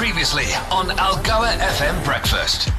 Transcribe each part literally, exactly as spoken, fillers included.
Previously on Algoa F M Breakfast.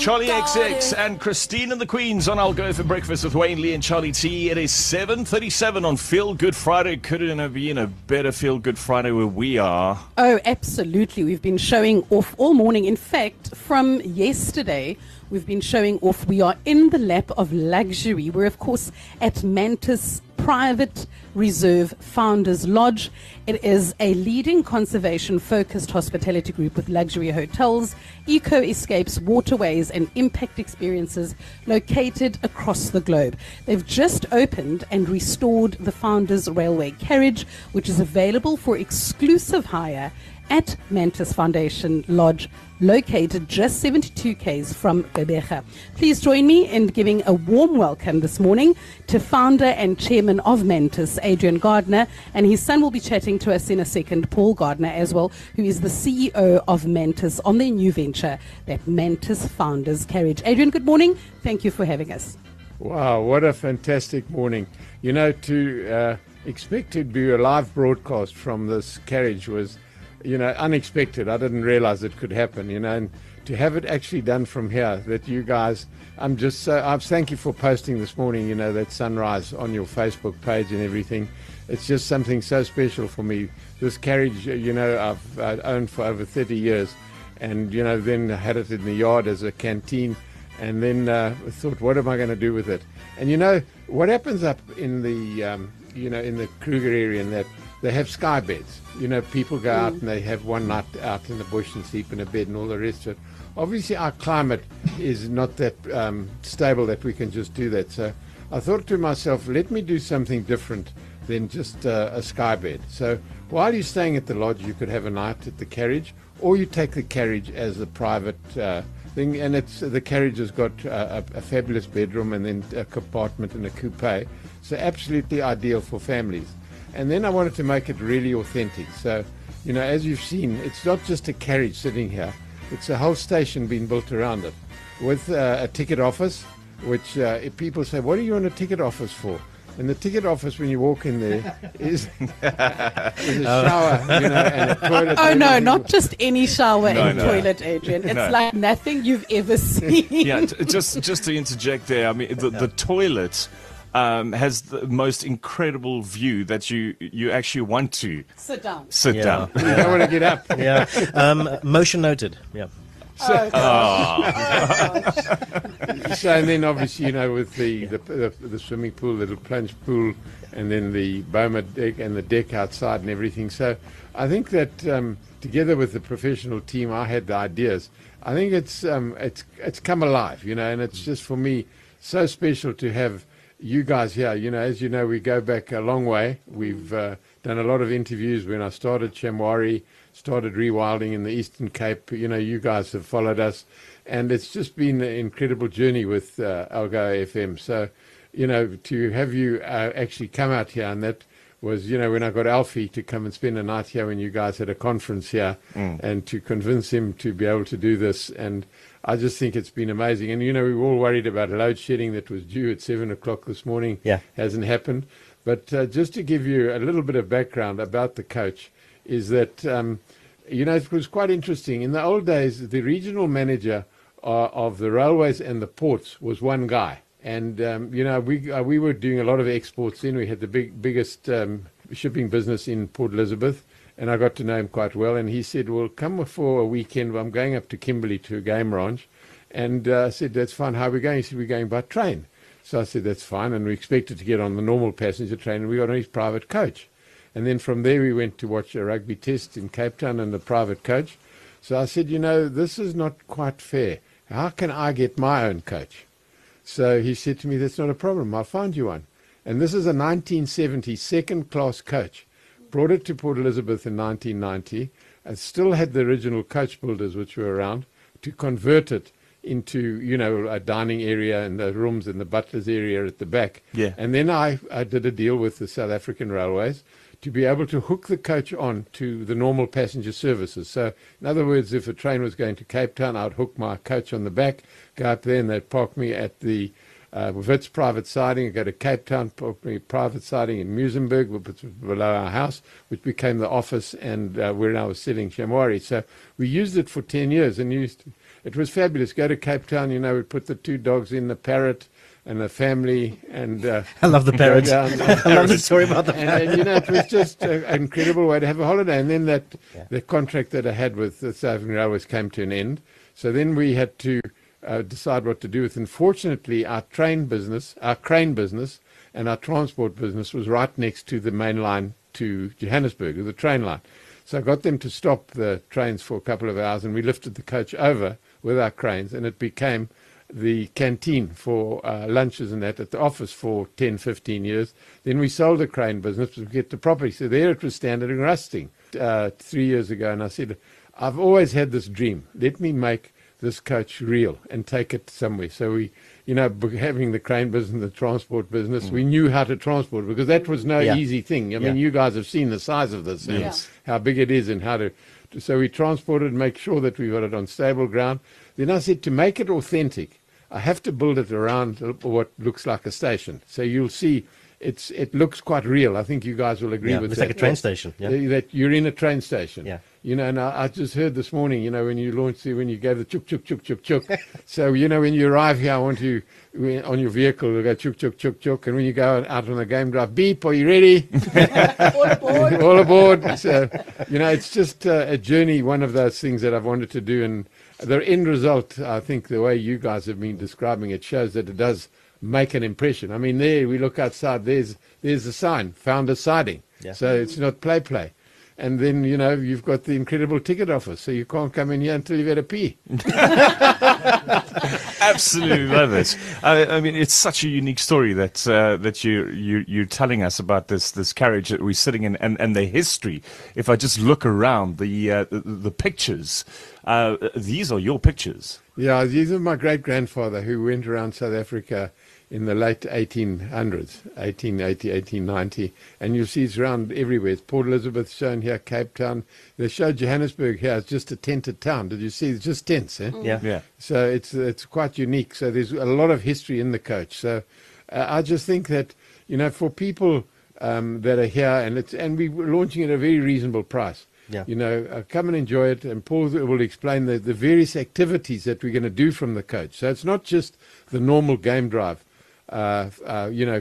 Charlie X X and Christine and the Queens on I'll Go for Breakfast with Wayne Lee and Charlie T. It is seven thirty-seven on Feel Good Friday. Couldn't have been a better Feel Good Friday where we are. Oh, absolutely. We've been showing off all morning. In fact, from yesterday, we've been showing off. We are in the lap of luxury. We're, of course, at Mantis Private Reserve Founders Lodge. It is a leading conservation-focused hospitality group with luxury hotels, eco-escapes, waterways, and impact experiences located across the globe. They've just opened and restored the Founders Railway Carriage, which is available for exclusive hire at Mantis Foundation Lodge, located just seventy-two kays from Karecha. Please join me in giving a warm welcome this morning to founder and chairman of Mantis, Adrian Gardiner, and his son will be chatting to us in a second, Paul Gardiner as well, who is the C E O of Mantis on their new venture, that Mantis Founders Carriage. Adrian, good morning. Thank you for having us. Wow, what a fantastic morning. You know, to uh, expect to do a live broadcast from this carriage was, you know, unexpected. I didn't realize it could happen, you know, and to have it actually done from here, that you guys, I'm just so, I thank you for posting this morning, you know, that sunrise on your Facebook page and everything. It's just something so special for me. This carriage, you know, I've, I've owned for over thirty years and, you know, then had it in the yard as a canteen and then uh, thought, what am I going to do with it? And, you know, what happens up in the, um, you know, in the Kruger area and that, they have sky beds. You know, people go out and they have one night out in the bush and sleep in a bed and all the rest of it. Obviously, our climate is not that um, stable that we can just do that. So I thought to myself, let me do something different than just uh, a sky bed. So while you're staying at the lodge, you could have a night at the carriage, or you take the carriage as a private uh, thing. And it's the carriage has got a, a fabulous bedroom and then a compartment and a coupe. So absolutely ideal for families. And then I wanted to make it really authentic. So, you know, as you've seen, it's not just a carriage sitting here. It's a whole station being built around it with uh, a ticket office, which uh, if people say, what are you in a ticket office for? And the ticket office, when you walk in there, is, is a shower, you know, and a toilet. Oh, no, not just any shower no, and no. toilet, Adrian. It's no. like nothing you've ever seen. Yeah, t- just, just to interject there, I mean, the, the toilet... Um, has the most incredible view that you, you actually want to sit down. Sit yeah. down. You don't want to get up. Yeah. Um, motion noted. Yeah. So, oh, gosh. Oh. So and then obviously, you know, with the, yeah. the, the the swimming pool, little plunge pool, and then the Boma deck and the deck outside and everything. So I think that um, together with the professional team, I had the ideas. I think it's um, it's it's come alive, you know, and it's just for me so special to have you guys here. You know, as you know, we go back a long way. We've uh, done a lot of interviews when I started Shamwari, started rewilding in the Eastern Cape. You know, you guys have followed us, and it's just been an incredible journey with uh, Algoa F M. So, you know, to have you uh, actually come out here, and that was, you know, when I got Alfie to come and spend a night here when you guys had a conference here, mm. and to convince him to be able to do this. And I just think it's been amazing. And, you know, we were all worried about load shedding that was due at seven o'clock this morning. Yeah. Hasn't happened. But uh, just to give you a little bit of background about the coach is that, um, you know, it was quite interesting. In the old days, the regional manager uh, of the railways and the ports was one guy. And, um, you know, we uh, we were doing a lot of exports then. We had the big biggest um, shipping business in Port Elizabeth. And I got to know him quite well. And he said, well, come for a weekend. I'm going up to Kimberley to a game ranch. And uh, I said, that's fine. How are we going? He said, we're going by train. So I said, that's fine. And we expected to get on the normal passenger train. And we got on his private coach. And then from there, we went to watch a rugby test in Cape Town in the private coach. So I said, you know, this is not quite fair. How can I get my own coach? So he said to me, that's not a problem. I'll find you one. And this is a nineteen seventy second-class coach. Brought it to Port Elizabeth in nineteen ninety and still had the original coach builders which were around to convert it into, you know, a dining area and the rooms and the butler's area at the back. Yeah. And then I, I did a deal with the South African Railways to be able to hook the coach on to the normal passenger services. So, in other words, if a train was going to Cape Town, I'd hook my coach on the back, go up there and they'd park me at the uh, Witt's private siding. I go to Cape Town private siding in Muizenberg, which was below our house, which became the office, and uh, where I was selling Shamwari. So we used it for ten years, and used to, it was fabulous. Go to Cape Town, you know, we put the two dogs in, the parrot and the family, and uh, I love the parrots. I love the story about the parrots. And, and you know, it was just an incredible way to have a holiday. And then that yeah. the contract that I had with the South African Railways came to an end. So then we had to uh, decide what to do with. Unfortunately, our train business, our crane business, and our transport business was right next to the main line to Johannesburg, the train line. So I got them to stop the trains for a couple of hours, and we lifted the coach over with our cranes, and it became the canteen for uh, lunches and that at the office for ten, fifteen years. Then we sold the crane business to get the property. So there it was standing and rusting uh, three years ago. And I said, I've always had this dream. Let me make this coach real and take it somewhere. So we, you know, having the crane business, the transport business, mm. we knew how to transport, because that was no yeah. easy thing. I yeah. mean, you guys have seen the size of this and yeah. how big it is and how to. So we transported and make sure that we got it on stable ground. Then I said, to make it authentic, I have to build it around what looks like a station. So you'll see it's it looks quite real. I think you guys will agree yeah, with it's that. It's like a train station. Yeah. That you're in a train station. Yeah. You know, and I, I just heard this morning, you know, when you launched, the, when you gave the chuk, chuk, chuk, chuk, chuk. So, you know, when you arrive here, I want you, on your vehicle, it'll go chuk, chuk, chuk, chuk. And when you go out on the game drive, beep, are you ready? All aboard. All aboard. So, you know, it's just uh, a journey, one of those things that I've wanted to do. And the end result, I think the way you guys have been describing it, shows that it does make an impression. I mean, there we look outside, there's there's the sign, Founders Siding. Yeah. So it's not play play. And then, you know, you've got the incredible ticket office, so you can't come in here until you've had a pee. Absolutely love this. I, I mean, it's such a unique story that uh, that you you you're telling us about this this carriage that we're sitting in, and and the history. If I just look around the uh, the, the pictures, uh, these are your pictures. Yeah, these are my great grandfather who went around South Africa in the late eighteen hundreds, eighteen eighty, eighteen ninety, and you'll see it's around everywhere. It's Port Elizabeth shown here, Cape Town. They show Johannesburg here. It's just a tented town. Did you see? It's just tents, eh? Yeah. yeah. So it's it's quite unique. So there's a lot of history in the coach. So uh, I just think that, you know, for people um, that are here, and it's and we we're launching at a very reasonable price. Yeah. You know, uh, come and enjoy it, and Paul will explain the, the various activities that we're going to do from the coach. So it's not just the normal game drive. Uh, uh, you know,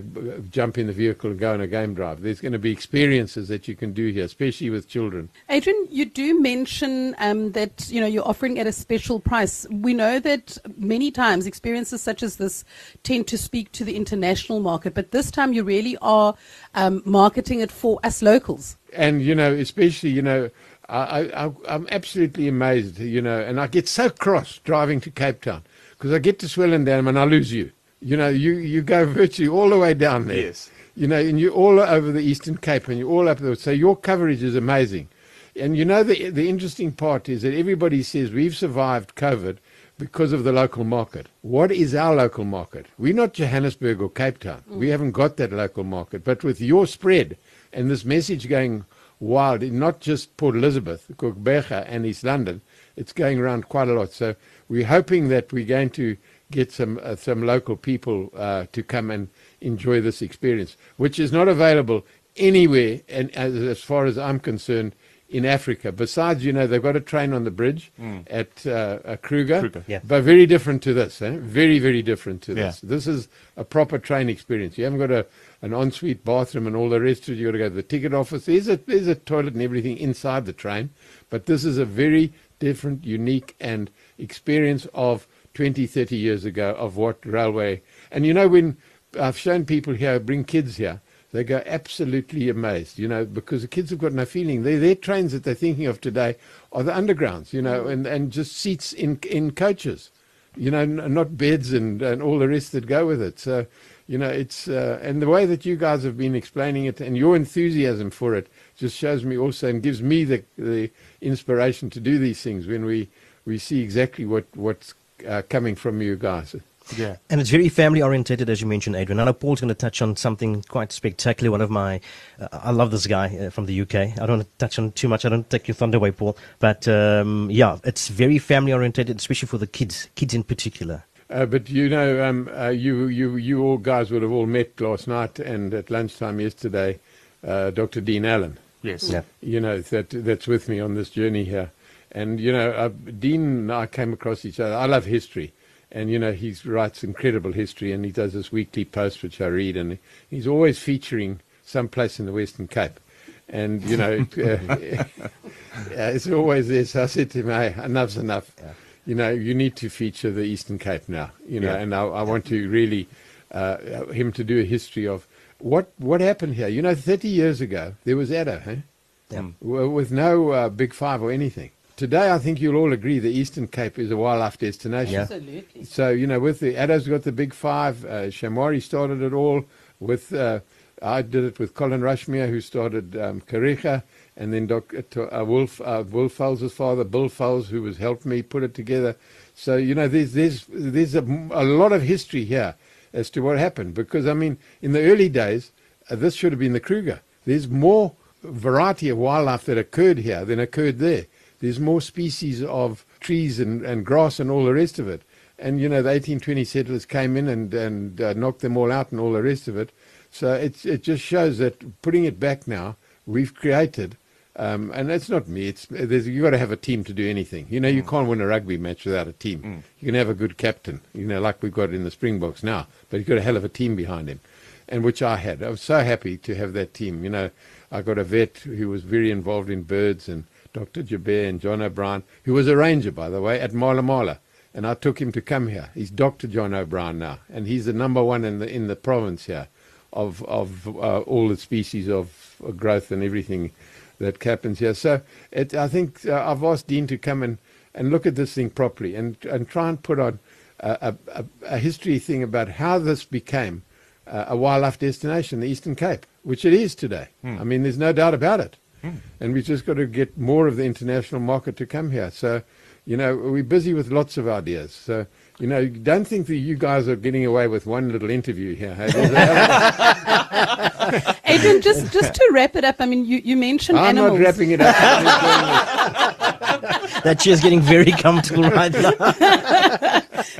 jump in the vehicle and go on a game drive. There's going to be experiences that you can do here, especially with children. Adrian, you do mention um, that, you know, you're offering at a special price. We know that many times experiences such as this tend to speak to the international market, but this time you really are um, marketing it for us locals. And, you know, especially, you know, I, I, I'm absolutely amazed, you know, and I get so cross driving to Cape Town because I get to Swellendam and I lose you. You know, you, you go virtually all the way down there. Yes. You know, and you're all over the Eastern Cape and you're all up there. So your coverage is amazing. And, you know, the the interesting part is that everybody says we've survived COVID because of the local market. What is our local market? We're not Johannesburg or Cape Town. Mm. We haven't got that local market. But with your spread and this message going wild, not just Port Elizabeth, Kruger and East London, it's going around quite a lot. So we're hoping that we're going to get some uh, some local people uh, to come and enjoy this experience, which is not available anywhere, and as, as far as I'm concerned, in Africa. Besides, you know, they've got a train on the bridge mm. at uh, uh, Kruger, Kruger. Yeah. But very different to this. Eh? Very, very different to this. Yeah. This is a proper train experience. You haven't got a an ensuite bathroom and all the rest of it. You've got to go to the ticket office. There's a, there's a toilet and everything inside the train, but this is a very different, unique, and experience of twenty, thirty years ago of what railway. And you know, when I've shown people here, bring kids here, they go absolutely amazed, you know, because the kids have got no feeling. They, their trains that they're thinking of today are the undergrounds, you know, and, and just seats in in coaches, you know, n not beds and, and all the rest that go with it. So, you know, it's, uh, and the way that you guys have been explaining it and your enthusiasm for it just shows me also and gives me the, the inspiration to do these things when we, we see exactly what, what's Uh, coming from you guys. Yeah. And it's very family oriented, as you mentioned, Adrian. I know Paul's going to touch on something quite spectacular. One of my, uh, I love this guy uh, from the U K. I don't want to touch on too much. I don't take your thunder away, Paul. But um, yeah, it's very family oriented, especially for the kids, kids in particular. Uh, but you know, um, uh, you you you all guys would have all met last night and at lunchtime yesterday, uh, Doctor Dean Allen. Yes. Yeah. You know that that's with me on this journey here, and you know, uh, Dean and I came across each other. I love history, and you know, he writes incredible history, and he does this weekly post which I read, and he's always featuring some place in the Western Cape. And, you know, uh, yeah, it's always this. I said to him, hey, enough's enough. Yeah. You know, you need to feature the Eastern Cape now, you know, yeah. and I, I want to really, uh, him to do a history of what what happened here. You know, thirty years ago, there was Addo, huh? Yeah. With no uh, big five or anything. Today, I think you'll all agree the Eastern Cape is a wildlife destination. Yeah. Absolutely. So, you know, with the Addo's got the big five, uh, Shamwari started it all with... Uh, I did it with Colin Rashmier, who started um, Karecha, and then Doctor Uh, Wolf, uh, Bill Fowles' father, Bill Fowles, who was helped me put it together. So, you know, there's, there's, there's a, a lot of history here as to what happened. Because, I mean, in the early days, uh, this should have been the Kruger. There's more variety of wildlife that occurred here than occurred there. There's more species of trees and, and grass and all the rest of it. And, you know, the eighteen twenty settlers came in and, and uh, knocked them all out and all the rest of it. So it's, it just shows that putting it back now, we've created, um, and it's not me, it's, you've got to have a team to do anything. You know, you mm. can't win a rugby match without a team. Mm. You can have a good captain, you know, like we've got in the Springboks now, but you've got a hell of a team behind him, and which I had. I was so happy to have that team. You know, I got a vet who was very involved in birds, and Doctor Joubert and John O'Brien, who was a ranger, by the way, at Mala Mala, and I took him to come here. He's Doctor John O'Brien now, and he's the number one in the in the province here. of of uh, all the species of growth and everything that happens here. So it, I think uh, I've asked Dean to come and, and look at this thing properly and, and try and put on a, a, a history thing about how this became uh, a wildlife destination, the Eastern Cape, which it is today. Mm. I mean, there's no doubt about it. Mm. And we've just got to get more of the international market to come here. So, you know, we're busy with lots of ideas. So, you know, don't think that you guys are getting away with one little interview here. Adrian, just, just to wrap it up, I mean, you, you mentioned I'm animals. I'm not wrapping it up. That chair's getting very comfortable right now.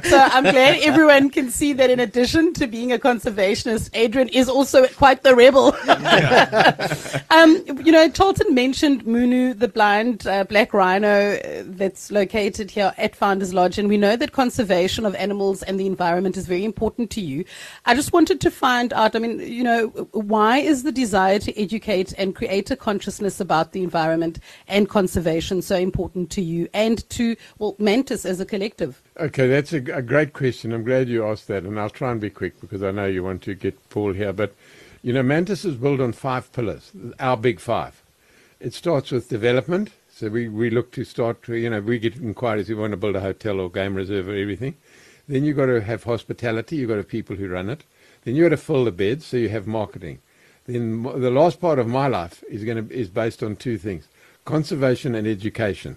So I'm glad everyone can see that in addition to being a conservationist, Adrian is also quite the rebel. Yeah. um, you know, Charlton mentioned Munu, the blind uh, black rhino uh, that's located here at Founders Lodge, and we know that conservation of animals and the environment is very important to you. I just wanted to find out, I mean, you know, why is the desire to educate and create a consciousness about the environment and conservation so important to you and to, well, Mantis as a collective? Okay, that's a, a great question. I'm glad you asked that, and I'll try and be quick because I know you want to get Paul here. But, you know, Mantis is built on five pillars, our big five. It starts with development. So we, we look to start, to, you know, we get inquiries. We want to build a hotel or game reserve or everything. Then you've got to have hospitality. You've got to have people who run it. Then you've got to fill the beds, so you have marketing. Then the last part of my life is going to, is based on two things, conservation and education.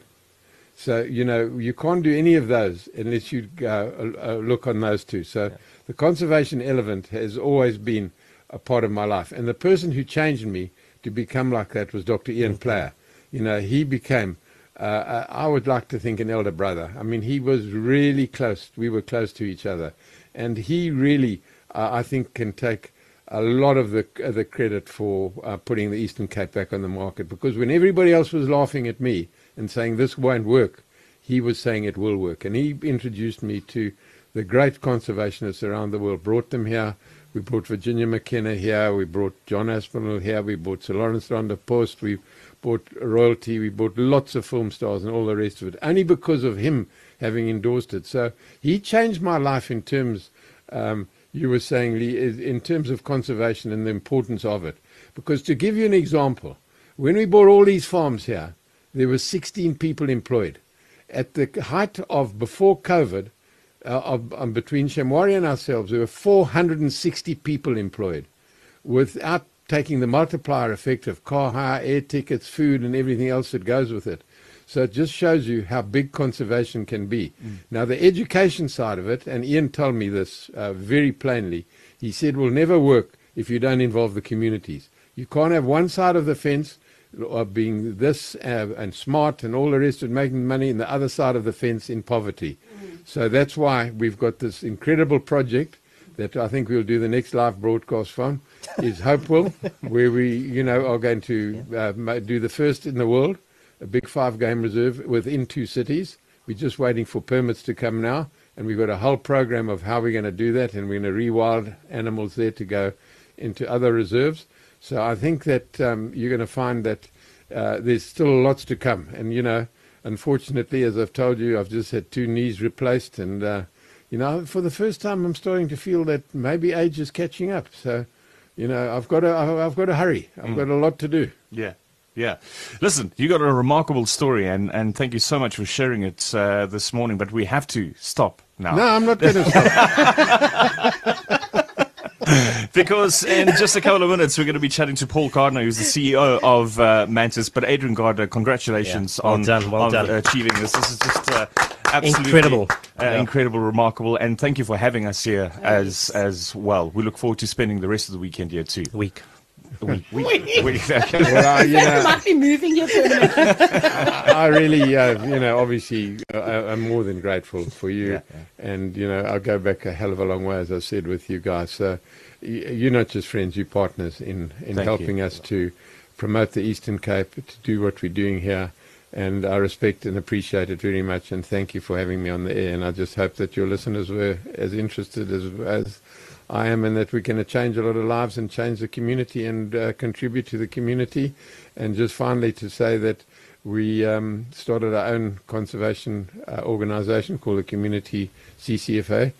So, you know, you can't do any of those unless you uh, uh, look on those two. So yeah. The conservation element has always been a part of my life. And the person who changed me to become like that was Doctor Ian Player. You know, he became, uh, I would like to think, an elder brother. I mean, he was really close. We were close to each other. And he really, uh, I think, can take a lot of the, uh, the credit for uh, putting the Eastern Cape back on the market. Because when everybody else was laughing at me, and saying this won't work, he was saying it will work. And he introduced me to the great conservationists around the world, brought them here. We brought Virginia McKenna here. We brought John Aspinall here. We brought Sir Lawrence van der Post. We brought royalty. We brought lots of film stars and all the rest of it, only because of him having endorsed it. So he changed my life in terms, um, you were saying, Lee, in terms of conservation and the importance of it. Because to give you an example, when we bought all these farms here, there were sixteen people employed. At the height of before COVID, uh, of, um, between Shamwari and ourselves, there were four hundred sixty people employed without taking the multiplier effect of car hire, air tickets, food, and everything else that goes with it. So it just shows you how big conservation can be. Mm. Now, the education side of it, and Ian told me this uh, very plainly, he said, will never work if you don't involve the communities. You can't have one side of the fence of being this uh, and smart and all the rest and making money, and the other side of the fence in poverty. Mm. So that's why we've got this incredible project that I think we'll do the next live broadcast from, is Hopewell, where we, you know, are going to uh, do the first in the world, a big five game reserve within two cities. We're just waiting for permits to come now, and we've got a whole program of how we're going to do that, and we're going to rewild animals there to go into other reserves. So I think that um, you're going to find that uh, there's still lots to come. And, you know, unfortunately, as I've told you, I've just had two knees replaced. And, uh, you know, for the first time, I'm starting to feel that maybe age is catching up. So, you know, I've got to, I've got to hurry. I've mm. got a lot to do. Yeah. Yeah. Listen, you got a remarkable story, and, and thank you so much for sharing it uh, this morning. But we have to stop now. No, I'm not going to stop. Because in just a couple of minutes, we're going to be chatting to Paul Gardiner, who's the C E O of uh, Mantis. But Adrian Gardiner, congratulations yeah, well on, done, well on done. achieving this. This is just uh, absolutely incredible, uh, yeah. incredible, remarkable. And thank you for having us here as as well. We look forward to spending the rest of the weekend here too. Week. We, we, we, we, okay. well, uh, you know, might be moving here for a minute. I really, uh, you know, obviously, uh, I'm more than grateful for you, yeah, yeah. and you know, I'll go back a hell of a long way, as I said, with you guys. So, you're not just friends; you're partners in in Thank helping you. us to promote the Eastern Cape, to do what we're doing here. And I respect and appreciate it very much. And thank you for having me on the air. And I just hope that your listeners were as interested as as. I am, and that we're going to change a lot of lives and change the community and uh, contribute to the community. And just finally to say that we um, started our own conservation uh, organization called the Community C C F A,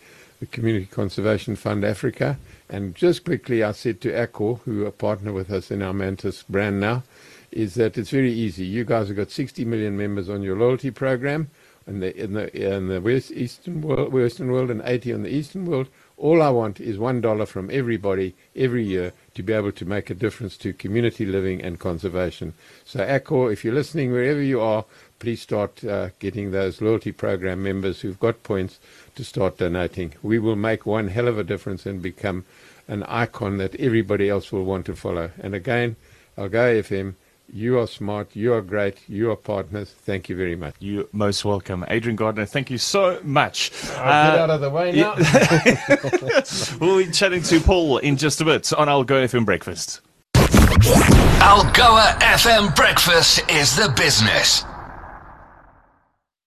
the Community Conservation Fund Africa. And just quickly I said to Accor, who are partner with us in our Mantis brand now, is that it's very easy. You guys have got sixty million members on your loyalty program in the, in the, in the West, Eastern world, Western world, and eighty on the Eastern world. All I want is one dollar from everybody every year to be able to make a difference to community living and conservation. So, Accor, if you're listening wherever you are, please start uh, getting those loyalty program members who've got points to start donating. We will make one hell of a difference and become an icon that everybody else will want to follow. And again, Algoa F M, you are smart, you are great, you are partners. Thank you very much. You're most welcome. Adrian Gardiner, thank you so much. I'll uh, get out of the way now. We'll be chatting to Paul in just a bit on Algoa F M Breakfast. Algoa F M Breakfast is the business.